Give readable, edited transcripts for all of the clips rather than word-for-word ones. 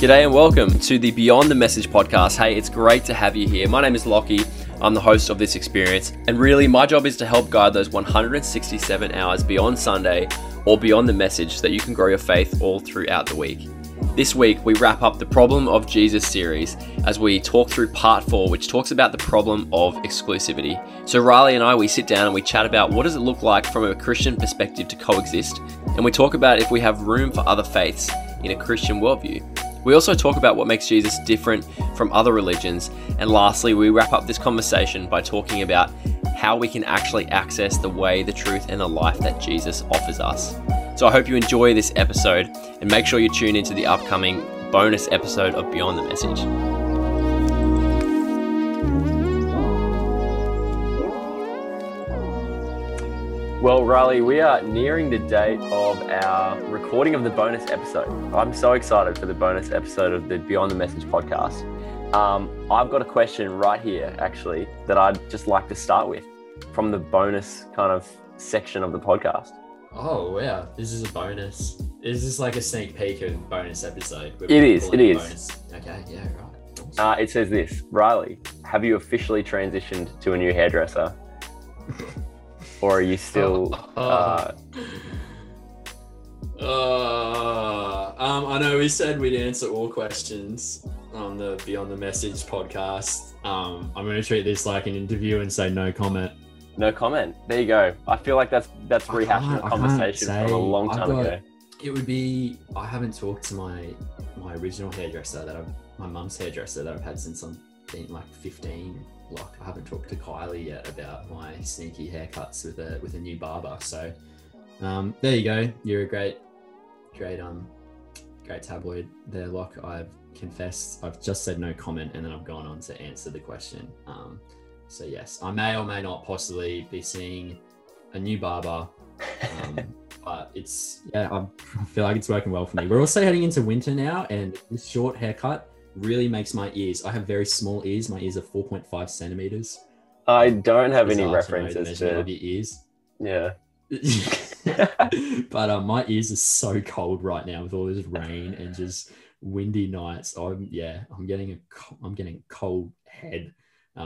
G'day and welcome to the Beyond the Message podcast. Hey, it's great to have you here. My name is Lockie. I'm the host of this experience. And really, my job is to help guide those 167 hours beyond Sunday or beyond the message so that you can grow your faith all throughout the week. This week, we wrap up the Problem of Jesus series as we talk through part 4, which talks about the problem of exclusivity. So Riley and I, we sit down and we chat about what does it look like from a Christian perspective to coexist. And we talk about if we have room for other faiths in a Christian worldview. We also talk about what makes Jesus different from other religions. And lastly, we wrap up this conversation by talking about how we can actually access the way, the truth, and the life that Jesus offers us. So I hope you enjoy this episode and make sure you tune into the upcoming bonus episode of Beyond the Message. Well, Riley, we are nearing the date of our recording of the bonus episode. I'm so excited for the bonus episode of the Beyond the Message podcast. I've got a question right here, actually, that I'd just like to start with from the bonus kind of section of the podcast. Oh, wow. This is a bonus. Is this like a sneak peek of the bonus episode? It is. Bonus. Okay, yeah, right. Awesome. It says this, Riley, have you officially transitioned to a new hairdresser? Or are you still? I know we said we'd answer all questions on the Beyond the Message podcast. I'm going to treat this like an interview and say no comment. No comment. There you go. I feel like that's rehashing a conversation from a long time ago. It would be. I haven't talked to my original hairdresser my mum's hairdresser that I've had since I've been like 15. Like I haven't talked to Kylie yet about my sneaky haircuts with a new barber. So there you go. You're a great tabloid there, Locke. I've confessed. I've just said no comment, and then I've gone on to answer the question. So yes, I may or may not possibly be seeing a new barber, but I feel like it's working well for me. We're also heading into winter now, and this short haircut really makes my ears. I have very small ears. My ears are 4.5 centimeters. I don't have any references to your ears. Yeah. But my ears are so cold right now with all this rain and just windy nights. I'm getting a cold head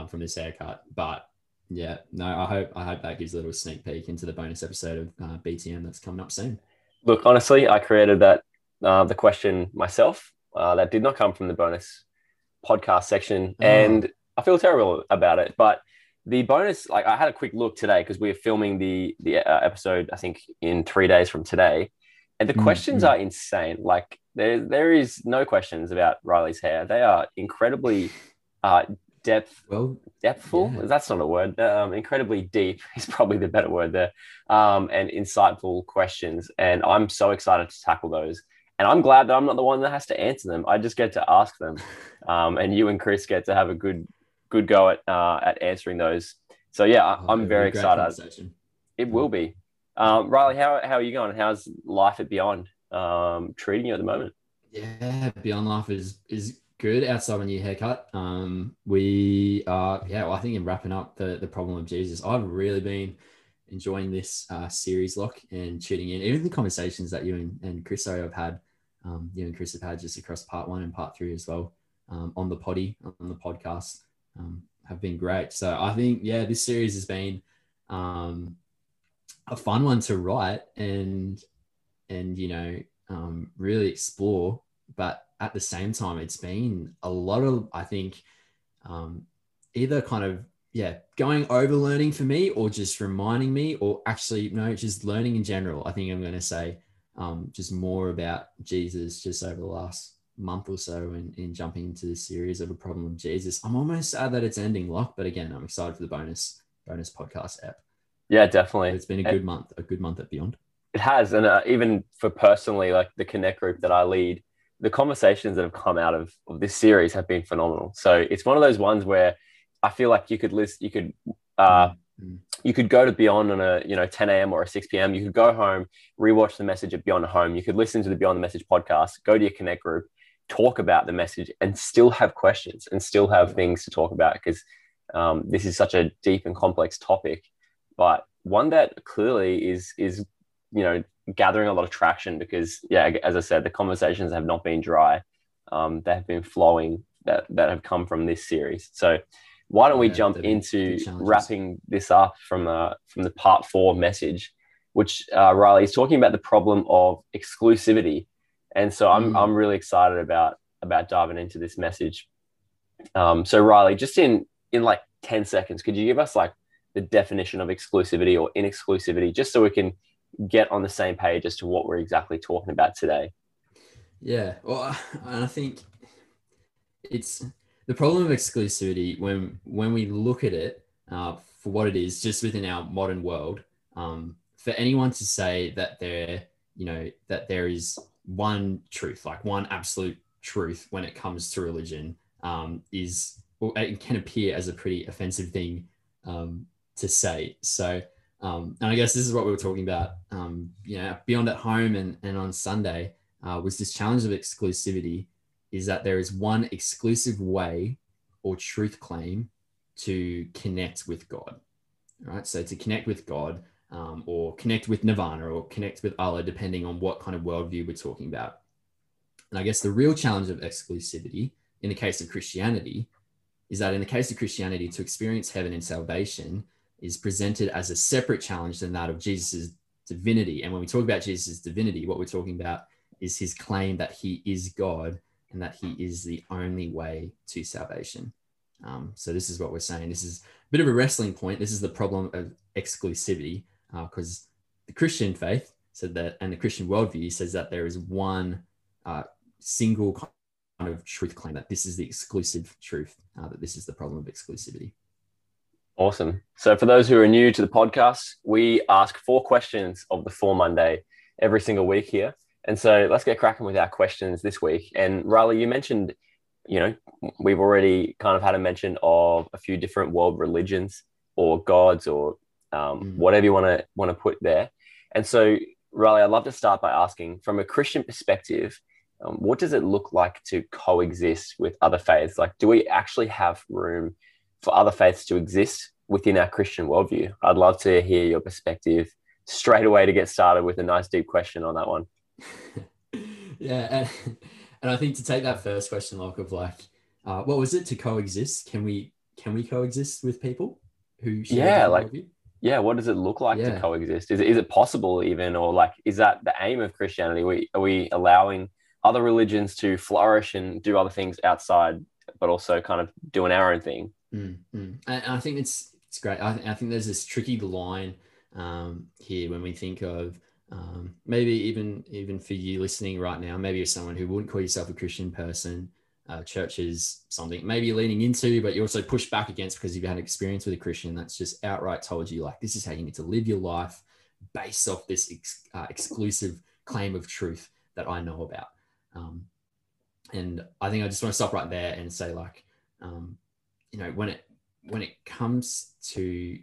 from this haircut. But yeah, no, I hope that gives a little sneak peek into the bonus episode of BTM that's coming up soon. Look, honestly, I created that the question myself. That did not come from the bonus podcast section, and I feel terrible about it. But the bonus, like I had a quick look today because we're filming the episode, I think, in 3 days from today, and the questions are insane. Like there is no questions about Riley's hair. They are incredibly depthful. Yeah. That's not a word. Incredibly deep is probably the better word there, and insightful questions. And I'm so excited to tackle those. And I'm glad that I'm not the one that has to answer them. I just get to ask them. And you and Chris get to have a good go at answering those. So, yeah, I'm very excited. It will be. Riley, how are you going? How's life at Beyond treating you at the moment? Yeah, Beyond life is good outside of a new haircut. We are, I think in wrapping up the Problem of Jesus, I've really been enjoying this series, Locke, and tuning in. Even the conversations that you and Chris have had, just across part 1 and part 3 as well, on the podcast, have been great. So I think, this series has been a fun one to write and really explore. But at the same time, it's been a lot of, I think, either kind of, going over learning for me or just reminding me or actually, no, just learning in general. I think I'm going to say just more about Jesus just over the last month or so and in jumping into this series of a Problem of Jesus. I'm almost sad that it's ending, Locke, but again, I'm excited for the bonus podcast app. Yeah, definitely. It's been a good month at Beyond. It has. And even for personally, like the Connect group that I lead, the conversations that have come out of this series have been phenomenal. So it's one of those ones where I feel like you could go to Beyond on a 10 a.m. or a 6 p.m. You could go home, rewatch the message at Beyond Home. You could listen to the Beyond the Message podcast, go to your Connect group, talk about the message, and still have questions and still have things to talk about because this is such a deep and complex topic, but one that clearly is gathering a lot of traction because as I said, the conversations have not been dry. that have been flowing that have come from this series. So why don't we jump into wrapping this up from the part 4 message, which Riley is talking about the problem of exclusivity. And so I'm really excited about diving into this message. So Riley, just in like 10 seconds, could you give us like the definition of exclusivity or inexclusivity, just so we can get on the same page as to what we're exactly talking about today? Yeah. Well, and I think it's the problem of exclusivity when we look at it for what it is, just within our modern world, for anyone to say that there is one truth, like one absolute truth when it comes to religion, it can appear as a pretty offensive thing to say. So, and I guess this is what we were talking about, Beyond at Home and on Sunday, was this challenge of exclusivity, is that there is one exclusive way or truth claim to connect with God, right? So to connect with God, or connect with Nirvana or connect with Allah, depending on what kind of worldview we're talking about. And I guess the real challenge of exclusivity in the case of Christianity is that in the case of Christianity, to experience heaven and salvation is presented as a separate challenge than that of Jesus's divinity. And when we talk about Jesus's divinity, what we're talking about is his claim that he is God and that he is the only way to salvation. So this is what we're saying. This is a bit of a wrestling point. This is the problem of exclusivity, because the Christian faith said that, and the Christian worldview says that there is one single kind of truth claim, that this is the exclusive truth, that this is the problem of exclusivity. Awesome. So for those who are new to the podcast, we ask 4 questions of the 4 Monday every single week here. And so let's get cracking with our questions this week. And Riley, you mentioned, we've already kind of had a mention of a few different world religions or gods or whatever you want to put there. And so Riley, I'd love to start by asking, from a Christian perspective, what does it look like to coexist with other faiths? Like, do we actually have room for other faiths to exist within our Christian worldview? I'd love to hear your perspective straight away to get started with a nice deep question on that one. Yeah, and I think to take that first question, Locke, of like, what was it to coexist? Can we coexist with people who share what does it look like to coexist? Is it possible even, or like, is that the aim of Christianity? Are we allowing other religions to flourish and do other things outside, but also kind of doing our own thing? And I think it's great. I think there's this tricky line here when we think of, maybe even for you listening right now, maybe you're someone who wouldn't call yourself a Christian person. Church is something maybe you're leaning into, but you also push back against because you've had experience with a Christian that's just outright told you, like, this is how you need to live your life based off this exclusive claim of truth that I know about. And I think I just want to stop right there and say, like, when it comes to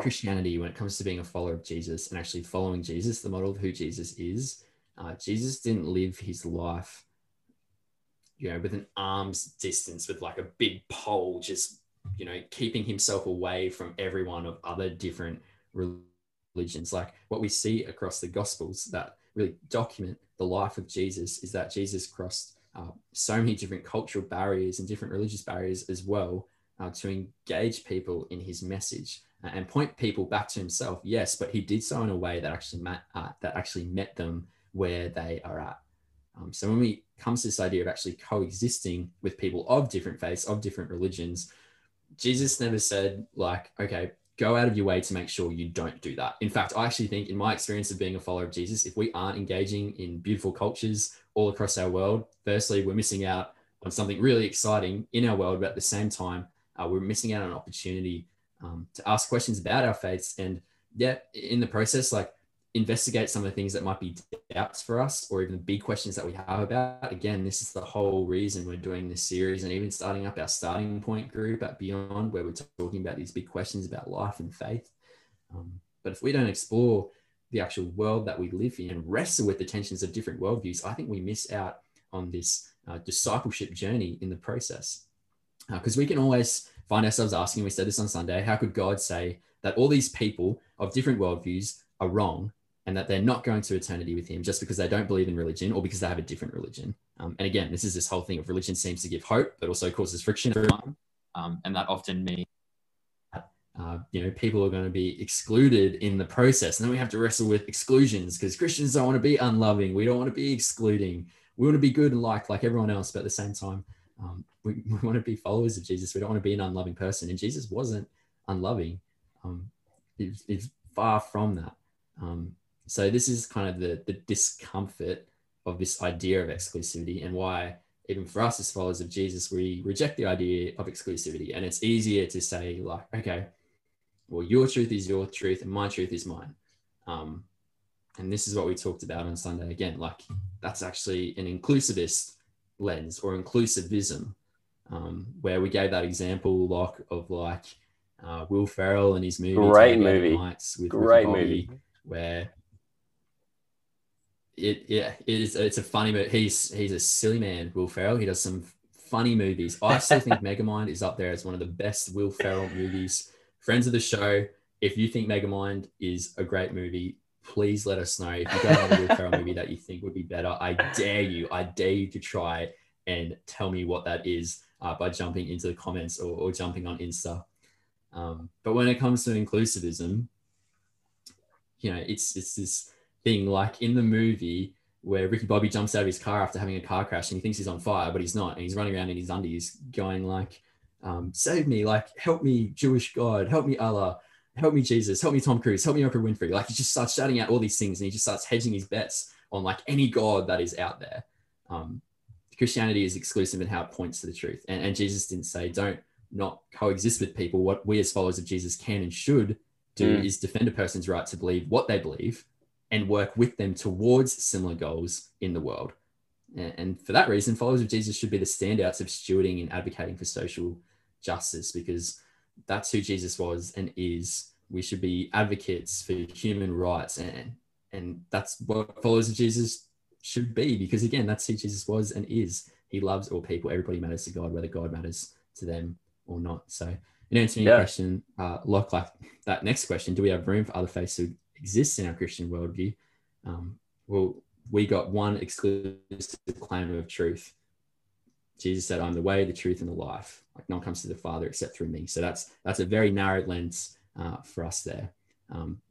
Christianity, when it comes to being a follower of Jesus and actually following Jesus, the model of who Jesus is, Jesus didn't live his life, with an arm's distance, with like a big pole, just, keeping himself away from everyone of other different religions. Like, what we see across the Gospels that really document the life of Jesus is that Jesus crossed so many different cultural barriers and different religious barriers as well, to engage people in his message and point people back to himself. Yes, but he did so in a way that actually met them where they are at. So when we comes to this idea of actually coexisting with people of different faiths, of different religions, Jesus never said, like, okay, go out of your way to make sure you don't do that. In fact, I actually think, in my experience of being a follower of Jesus, if we aren't engaging in beautiful cultures all across our world, firstly, we're missing out on something really exciting in our world, but at the same time, we're missing out on an opportunity to ask questions about our faiths and, in the process, like, investigate some of the things that might be doubts for us or even big questions that we have about. Again, this is the whole reason we're doing this series and even starting up our starting point group at Beyond, where we're talking about these big questions about life and faith. But if we don't explore the actual world that we live in and wrestle with the tensions of different worldviews, I think we miss out on this discipleship journey in the process. Because we can always find ourselves asking, we said this on Sunday, how could God say that all these people of different worldviews are wrong, and that they're not going to eternity with him just because they don't believe in religion or because they have a different religion. And again, this is this whole thing of religion seems to give hope, but also causes friction. And that often means that, people are going to be excluded in the process. And then we have to wrestle with exclusions because Christians don't want to be unloving. We don't want to be excluding. We want to be good and like everyone else, but at the same time, we want to be followers of Jesus. We don't want to be an unloving person. And Jesus wasn't unloving. It's far from that. So this is kind of the discomfort of this idea of exclusivity, and why even for us as followers of Jesus, we reject the idea of exclusivity. And it's easier to say like, okay, well, your truth is your truth and my truth is mine. And this is what we talked about on Sunday. Again, like that's actually an inclusivist lens or inclusivism, where we gave that example of Will Ferrell and his movie. Great movie. Great movie. Where it's a funny movie. He's a silly man, Will Ferrell. He does some funny movies. I still think Megamind is up there as one of the best Will Ferrell movies. Friends of the show, if you think Megamind is a great movie, please let us know. If you got another Will Ferrell movie that you think would be better, I dare you to try and tell me what that is by jumping into the comments or jumping on Insta. But when it comes to inclusivism, it's this thing like in the movie where Ricky Bobby jumps out of his car after having a car crash and he thinks he's on fire, but he's not. And he's running around in his undies going like, save me, like, help me, Jewish God, help me, Allah, help me, Jesus, help me, Tom Cruise, help me, Oprah Winfrey. Like he just starts shouting out all these things and he just starts hedging his bets on like any God that is out there. Christianity is exclusive in how it points to the truth. And Jesus didn't say, don't not coexist with people. What we as followers of Jesus can and should do is defend a person's right to believe what they believe and work with them towards similar goals in the world. And for that reason, followers of Jesus should be the standouts of stewarding and advocating for social justice, because that's who Jesus was and is. We should be advocates for human rights. And that's what followers of Jesus should be, because again, that's who Jesus was and is. He loves all people. Everybody matters to God, whether God matters to them or not. So in answering your question, that next question, do we have room for other faiths who exist in our Christian worldview? Well, we got one exclusive claim of truth. Jesus said, I'm the way, the truth, and the life. Like no one comes to the Father except through me. So that's a very narrow lens for us there.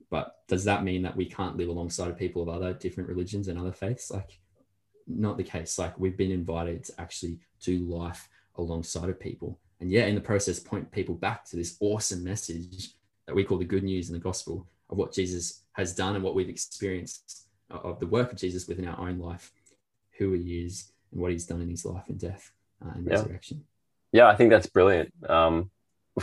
But does that mean that we can't live alongside of people of other different religions and other faiths? Like not the case. Like we've been invited to actually do life alongside of people. And yeah, in the process, point people back to this awesome message that we call the good news and the gospel of what Jesus has done and what we've experienced of the work of Jesus within our own life, who he is and what he's done in his life and death and resurrection. Yeah, I think that's brilliant. Of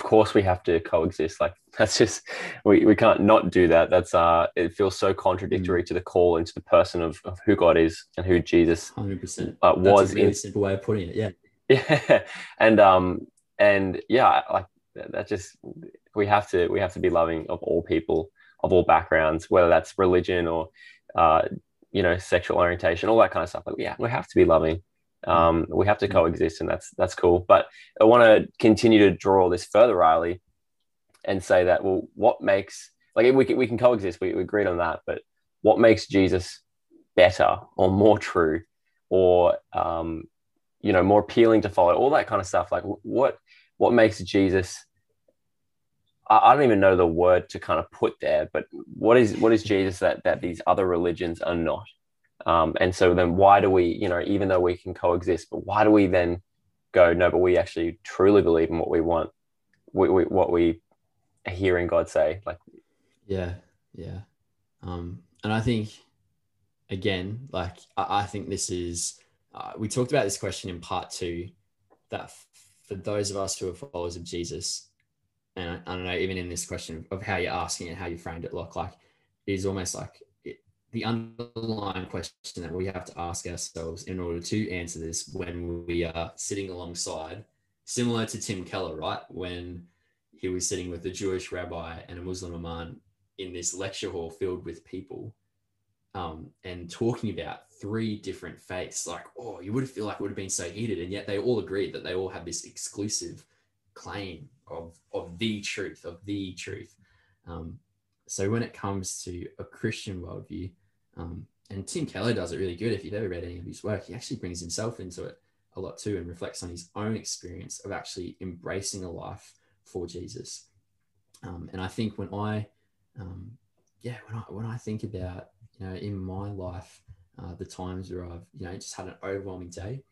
course, we have to coexist. Like that's just, we can't not do that. That's it feels so contradictory to the call and to the person of who God is and who Jesus 100%. Was. That's a really simple way of putting it, yeah. Yeah, and yeah, like that just, we have to be loving of all people, of all backgrounds, whether that's religion or, sexual orientation, all that kind of stuff. Like, yeah, we have to be loving. We have to coexist, and that's cool. But I want to continue to draw this further, Riley, and say that, well, what makes, like we can coexist, we agreed on that, but what makes Jesus better or more true or, more appealing to follow, all that kind of stuff. Like what makes Jesus, I don't even know the word to kind of put there, but what is Jesus that these other religions are not? And so then why do we, even though we can coexist, but why do we then go, no, but we actually truly believe in what we want, what we are hearing God say? Like, yeah. And I think, again, like, I think this is, we talked about this question in part 2, that for those of us who are followers of Jesus, and I don't know, even in this question of how you're asking and how you framed it, like it is almost like the underlying question that we have to ask ourselves in order to answer this when we are sitting alongside, similar to Tim Keller, right? When he was sitting with a Jewish rabbi and a Muslim imam in this lecture hall filled with people, and talking about 3 different faiths, like, oh, you would feel like it would have been so heated. And yet they all agreed that they all have this exclusive claim of the truth. So when it comes to a Christian worldview, and Tim Keller does it really good. If you've ever read any of his work, he actually brings himself into it a lot too and reflects on his own experience of actually embracing a life for Jesus. And I think when I think about, you know, in my life, the times where I've, you know, just had an overwhelming day,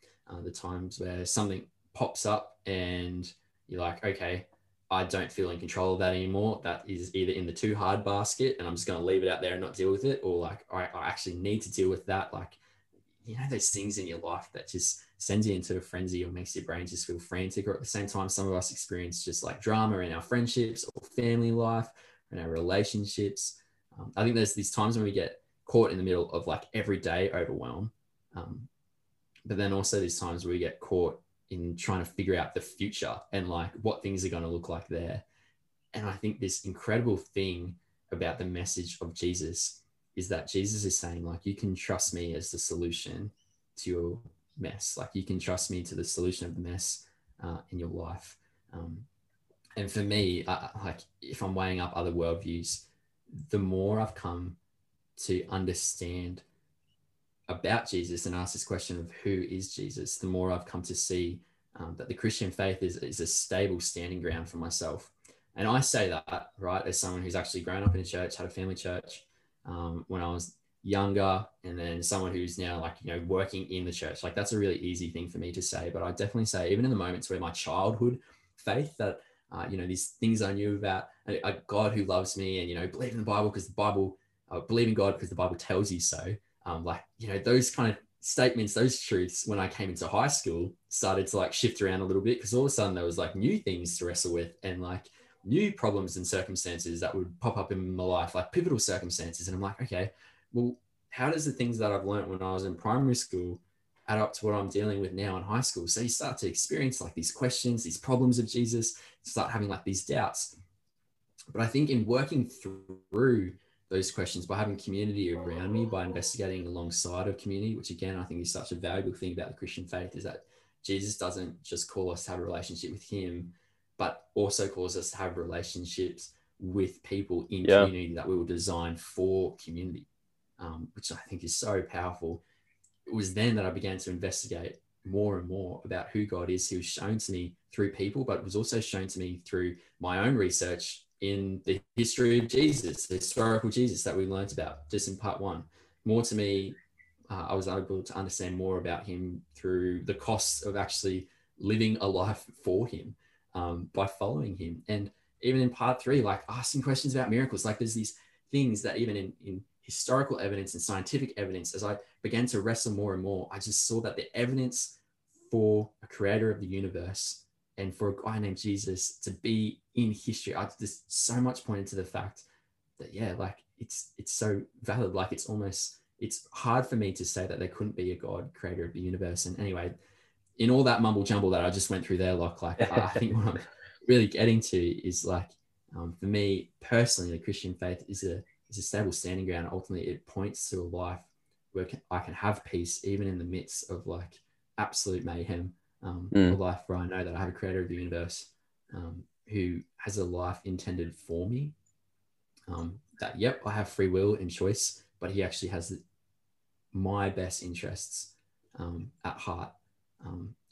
the times where something pops up and you're like, okay, I don't feel in control of that anymore. That is either in the too hard basket and I'm just going to leave it out there and not deal with it, or like, I actually need to deal with that. Like, you know, those things in your life that just sends you into a frenzy or makes your brain just feel frantic. Or at the same time, some of us experience just like drama in our friendships or family life, in our relationships. I think there's these times when we get caught in the middle of like everyday overwhelm. But then also these times where we get caught in trying to figure out the future and like what things are going to look like there. And I think this incredible thing about the message of Jesus is that Jesus is saying, like, you can trust me as the solution to your mess. Like, you can trust me to the solution of the mess in your life. And for me, like, if I'm weighing up other worldviews, the more I've come to understand about Jesus and ask this question of who is Jesus, the more I've come to see that the Christian faith is a stable standing ground for myself. And I say that, right, as someone who's actually grown up in a church, had a family church when I was younger, and then someone who's now, like, you know, working in the church. Like, that's a really easy thing for me to say, but I definitely say, even in the moments where my childhood faith that, you know, these things I knew about a God who loves me and, you know, believe in the Bible because the Bible, believe in God because the Bible tells you so. Like, you know, those kind of statements, those truths, when I came into high school, started to like shift around a little bit, because all of a sudden there was like new things to wrestle with and like new problems and circumstances that would pop up in my life, like pivotal circumstances. And I'm like, okay, well, how does the things that I've learned when I was in primary school add up to what I'm dealing with now in high school? So you start to experience like these questions, these problems of Jesus, start having like these doubts. But I think in working through those questions, by having community around me, by investigating alongside of community, which again, I think is such a valuable thing about the Christian faith, is that Jesus doesn't just call us to have a relationship with him, but also calls us to have relationships with people in community, that we were designed for community, which I think is so powerful. It was then that I began to investigate more and more about who God is. He was shown to me through people, but it was also shown to me through my own research in the history of Jesus, the historical Jesus that we learned about just in part one. More to me, I was able to understand more about him through the costs of actually living a life for him, by following him. And even in part three, like asking questions about miracles, like there's these things that even in historical evidence and scientific evidence, as I began to wrestle more and more, I just saw that the evidence for a creator of the universe and for a guy named Jesus to be in history, I just so much pointed to the fact that, yeah, like it's so valid. Like it's hard for me to say that there couldn't be a God, creator of the universe. And anyway, in all that mumble jumble that I just went through there, like I think what I'm really getting to is like, for me personally, the Christian faith is a stable standing ground. Ultimately, it points to a life where I can have peace, even in the midst of like absolute mayhem. A life where I know that I have a creator of the universe who has a life intended for me, that, yep, I have free will and choice, but he actually has my best interests at heart.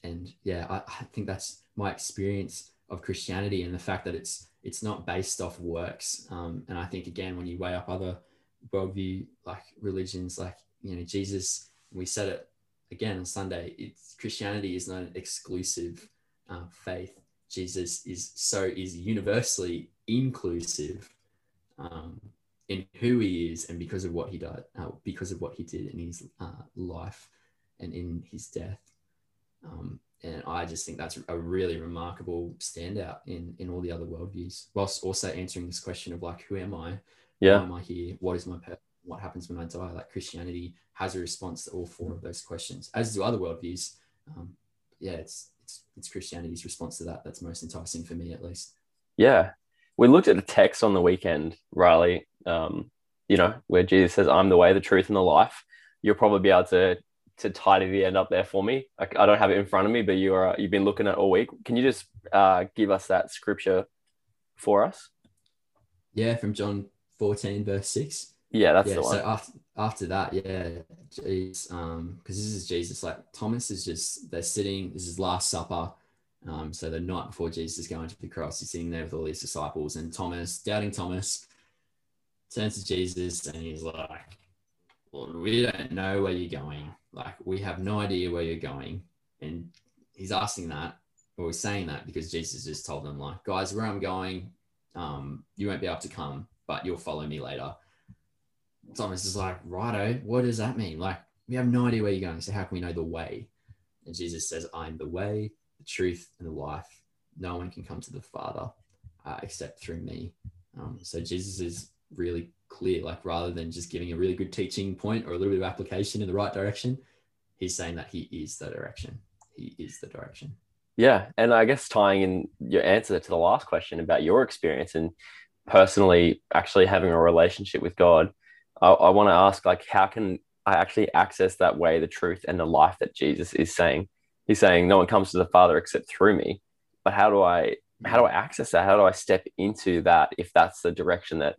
And yeah, I think that's my experience of Christianity, and the fact that it's not based off works. And I think, again, when you weigh up other worldview, like religions, like, you know, Jesus, we said it again on Sunday, Christianity is not an exclusive faith. Jesus is universally inclusive in who he is, and because of what he did, in his life and in his death. And I just think that's a really remarkable standout in all the other worldviews, whilst also answering this question of like, who am I? Yeah. Why am I here? What is my purpose? What happens when I die? Like, Christianity has a response to all four of those questions, as do other worldviews. Yeah, it's Christianity's response to that that's most enticing for me, at least. Yeah, we looked at a text on the weekend, Riley. You know, where Jesus says, "I'm the way, the truth, and the life." You'll probably be able to tidy the end up there for me. I don't have it in front of me, but you've been looking at it all week. Can you just give us that scripture for us? Yeah, from John John 14:6. Yeah, that's the one. So after that, because this is Jesus. Like Thomas is just, they're sitting. This is Last Supper. So the night before Jesus is going to the cross, he's sitting there with all his disciples, and Thomas, doubting Thomas, turns to Jesus and he's like, "Lord, we don't know where you're going. Like, we have no idea where you're going." And he's asking that, or he's saying that, because Jesus just told them, like, "Guys, where I'm going, you won't be able to come, but you'll follow me later." Thomas is like, "Righto, what does that mean? Like, we have no idea where you're going, so how can we know the way?" And Jesus says, "I am the way, the truth, and the life. No one can come to the Father except through me." So Jesus is really clear, like rather than just giving a really good teaching point or a little bit of application in the right direction, he's saying that he is the direction. He is the direction. Yeah. And I guess tying in your answer to the last question about your experience and personally actually having a relationship with God, I want to ask, like, how can I actually access that way, the truth, and the life that Jesus is saying? He's saying no one comes to the Father except through me. But how do I access that? How do I step into that if that's the direction that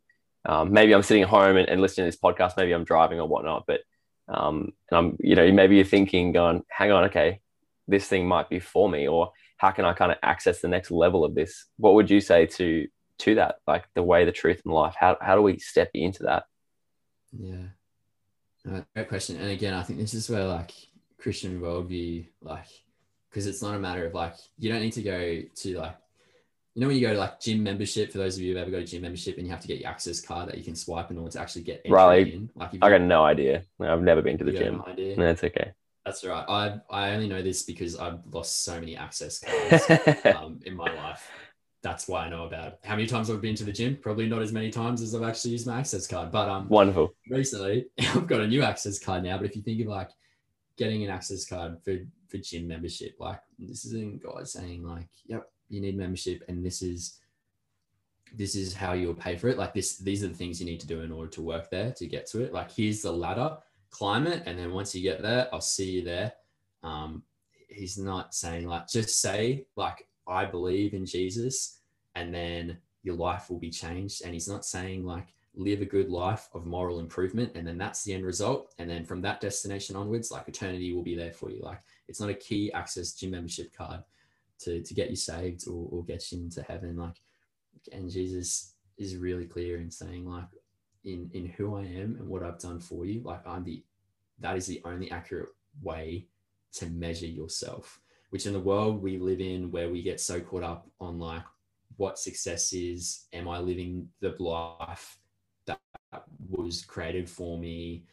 maybe I'm sitting at home and listening to this podcast, maybe I'm driving or whatnot, but and I'm, you know, maybe you're thinking, going, hang on, okay, this thing might be for me, or how can I kind of access the next level of this? What would you say to that? Like the way, the truth, and life. How do we step into that? Yeah, great question. And again, I think this is where like Christian worldview, like, because it's not a matter of like, you don't need to go to like, you know, when you go to like gym membership, for those of you who've ever got a gym membership and you have to get your access card that you can swipe in order to actually get Riley, in. Like, I got no idea. I've never been to the gym. No, that's okay. That's right. I only know this because I've lost so many access cards in my life. That's why I know about it. How many times I've been to the gym? Probably not as many times as I've actually used my access card. But wonderful. Recently, I've got a new access card now. But if you think of like getting an access card for gym membership, like this isn't God saying like, yep, you need membership, and this is how you'll pay for it. Like these are the things you need to do in order to work there to get to it. Like here's the ladder, climb it, and then once you get there, I'll see you there. He's not saying like, just say like, I believe in Jesus, and then your life will be changed. And he's not saying like, live a good life of moral improvement, and then that's the end result. And then from that destination onwards, like eternity will be there for you. Like it's not a key access gym membership card to get you saved or get you into heaven. Like, and Jesus is really clear in saying like, in who I am and what I've done for you, like that is the only accurate way to measure yourself, which in the world we live in where we get so caught up on like what success is, am I living the life that was created for me?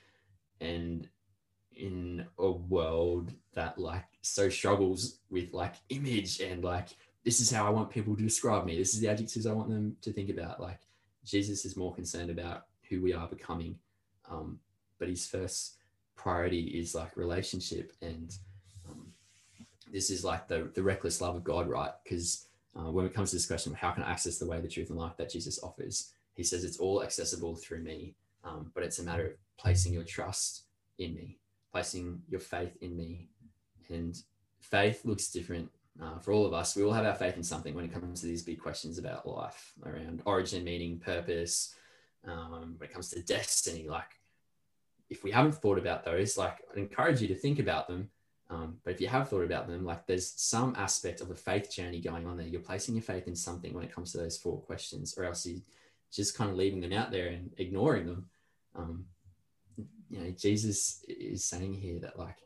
And in a world that like so struggles with like image and like, this is how I want people to describe me, this is the adjectives I want them to think about. Like Jesus is more concerned about who we are becoming. But his first priority is like relationship. And this is like the reckless love of God, right? Because when it comes to this question, how can I access the way, the truth, and life that Jesus offers? He says it's all accessible through me, but it's a matter of placing your trust in me, placing your faith in me. And faith looks different for all of us. We all have our faith in something when it comes to these big questions about life, around origin, meaning, purpose, when it comes to destiny. Like if we haven't thought about those, like I'd encourage you to think about them. But if you have thought about them, like there's some aspect of a faith journey going on there. You're placing your faith in something when it comes to those four questions, or else you're just kind of leaving them out there and ignoring them. You know, Jesus is saying here that like,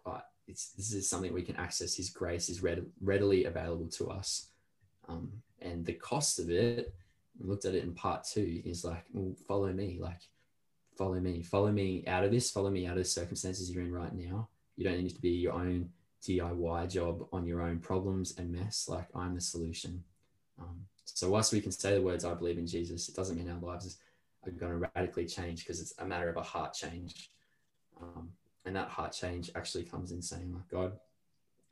this is something we can access. His grace is readily available to us. And the cost of it, we looked at it in part 2, is like, well, follow me out of this, follow me out of the circumstances you're in right now. You don't need to be your own DIY job on your own problems and mess. Like I'm the solution. So whilst we can say the words, I believe in Jesus, it doesn't mean our lives are going to radically change, because it's a matter of a heart change. And that heart change actually comes in saying like, God,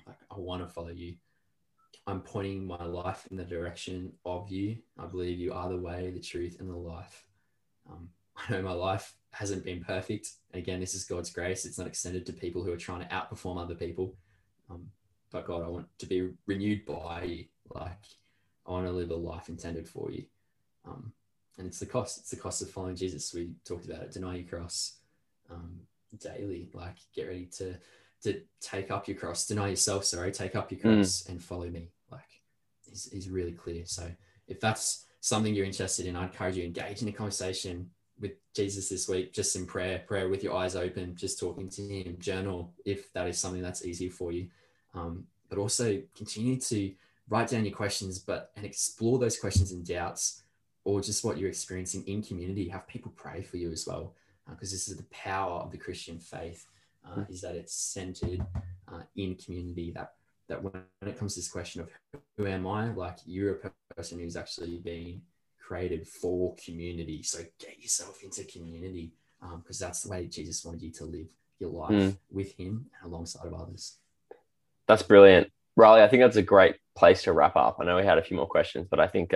like I want to follow you. I'm pointing my life in the direction of you. I believe you are the way, the truth, and the life. I know my life hasn't been perfect. Again, this is God's grace. It's not extended to people who are trying to outperform other people. But God, I want to be renewed by you. Like I want to live a life intended for you. And it's the cost. It's the cost of following Jesus. We talked about it. Deny your cross daily. Like, get ready to take up your cross. Deny yourself. Sorry, take up your cross and follow me. Like, is really clear. So if that's something you're interested in, I encourage you to engage in a conversation with Jesus this week. Just in prayer with your eyes open. Just talking to him. Journal if that is something that's easy for you. But also continue to write down your questions, and explore those questions and doubts, or just what you're experiencing in community. Have people pray for you as well, because this is the power of the Christian faith, is that it's centered in community, that when it comes to this question of who am I, like, you're a person who's actually been created for community. So get yourself into community, because that's the way Jesus wanted you to live your life with him and alongside of others. That's brilliant. Riley, I think that's a great place to wrap up. I know we had a few more questions, but I think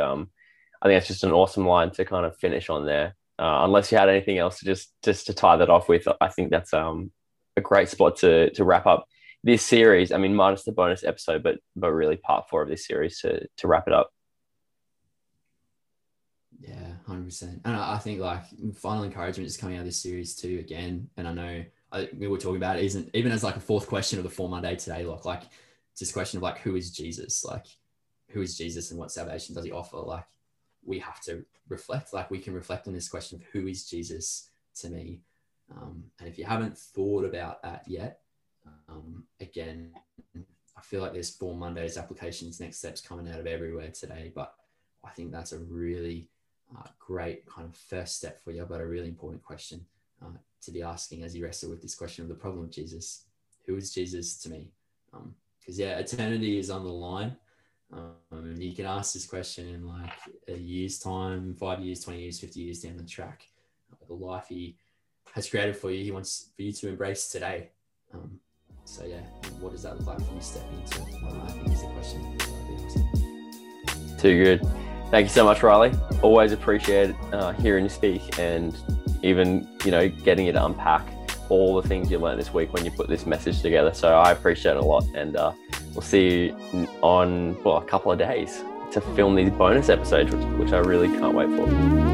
it's just an awesome line to kind of finish on there. Unless you had anything else to just to tie that off with, I think that's a great spot to wrap up this series. I mean, minus the bonus episode, but really part 4 of this series to wrap it up. Yeah, 100%. And I think, like, final encouragement is coming out of this series too, again. And I know we were talking about it, isn't even as like a fourth question of the 4 Monday today, like it's this question of like, who is Jesus? Like, who is Jesus and what salvation does he offer? Like, we have to reflect, like, we can reflect on this question of who is Jesus to me. And if you haven't thought about that yet, again, I feel like there's 4 Mondays, applications, next steps coming out of everywhere today, but I think that's a really great kind of first step for you, but a really important question to be asking as you wrestle with this question of the problem of Jesus. Who is Jesus to me? Because eternity is on the line. And you can ask this question in like a year's time, 5 years, 20 years, 50 years down the track. The life he has created for you, he wants for you to embrace today. So yeah, what does that look like when you step into it? I think is the question. Too good. Thank you so much, Riley. Always appreciate hearing you speak, and even, getting you to unpack all the things you learned this week when you put this message together. So I appreciate it a lot, and we'll see you on a couple of days to film these bonus episodes, which I really can't wait for.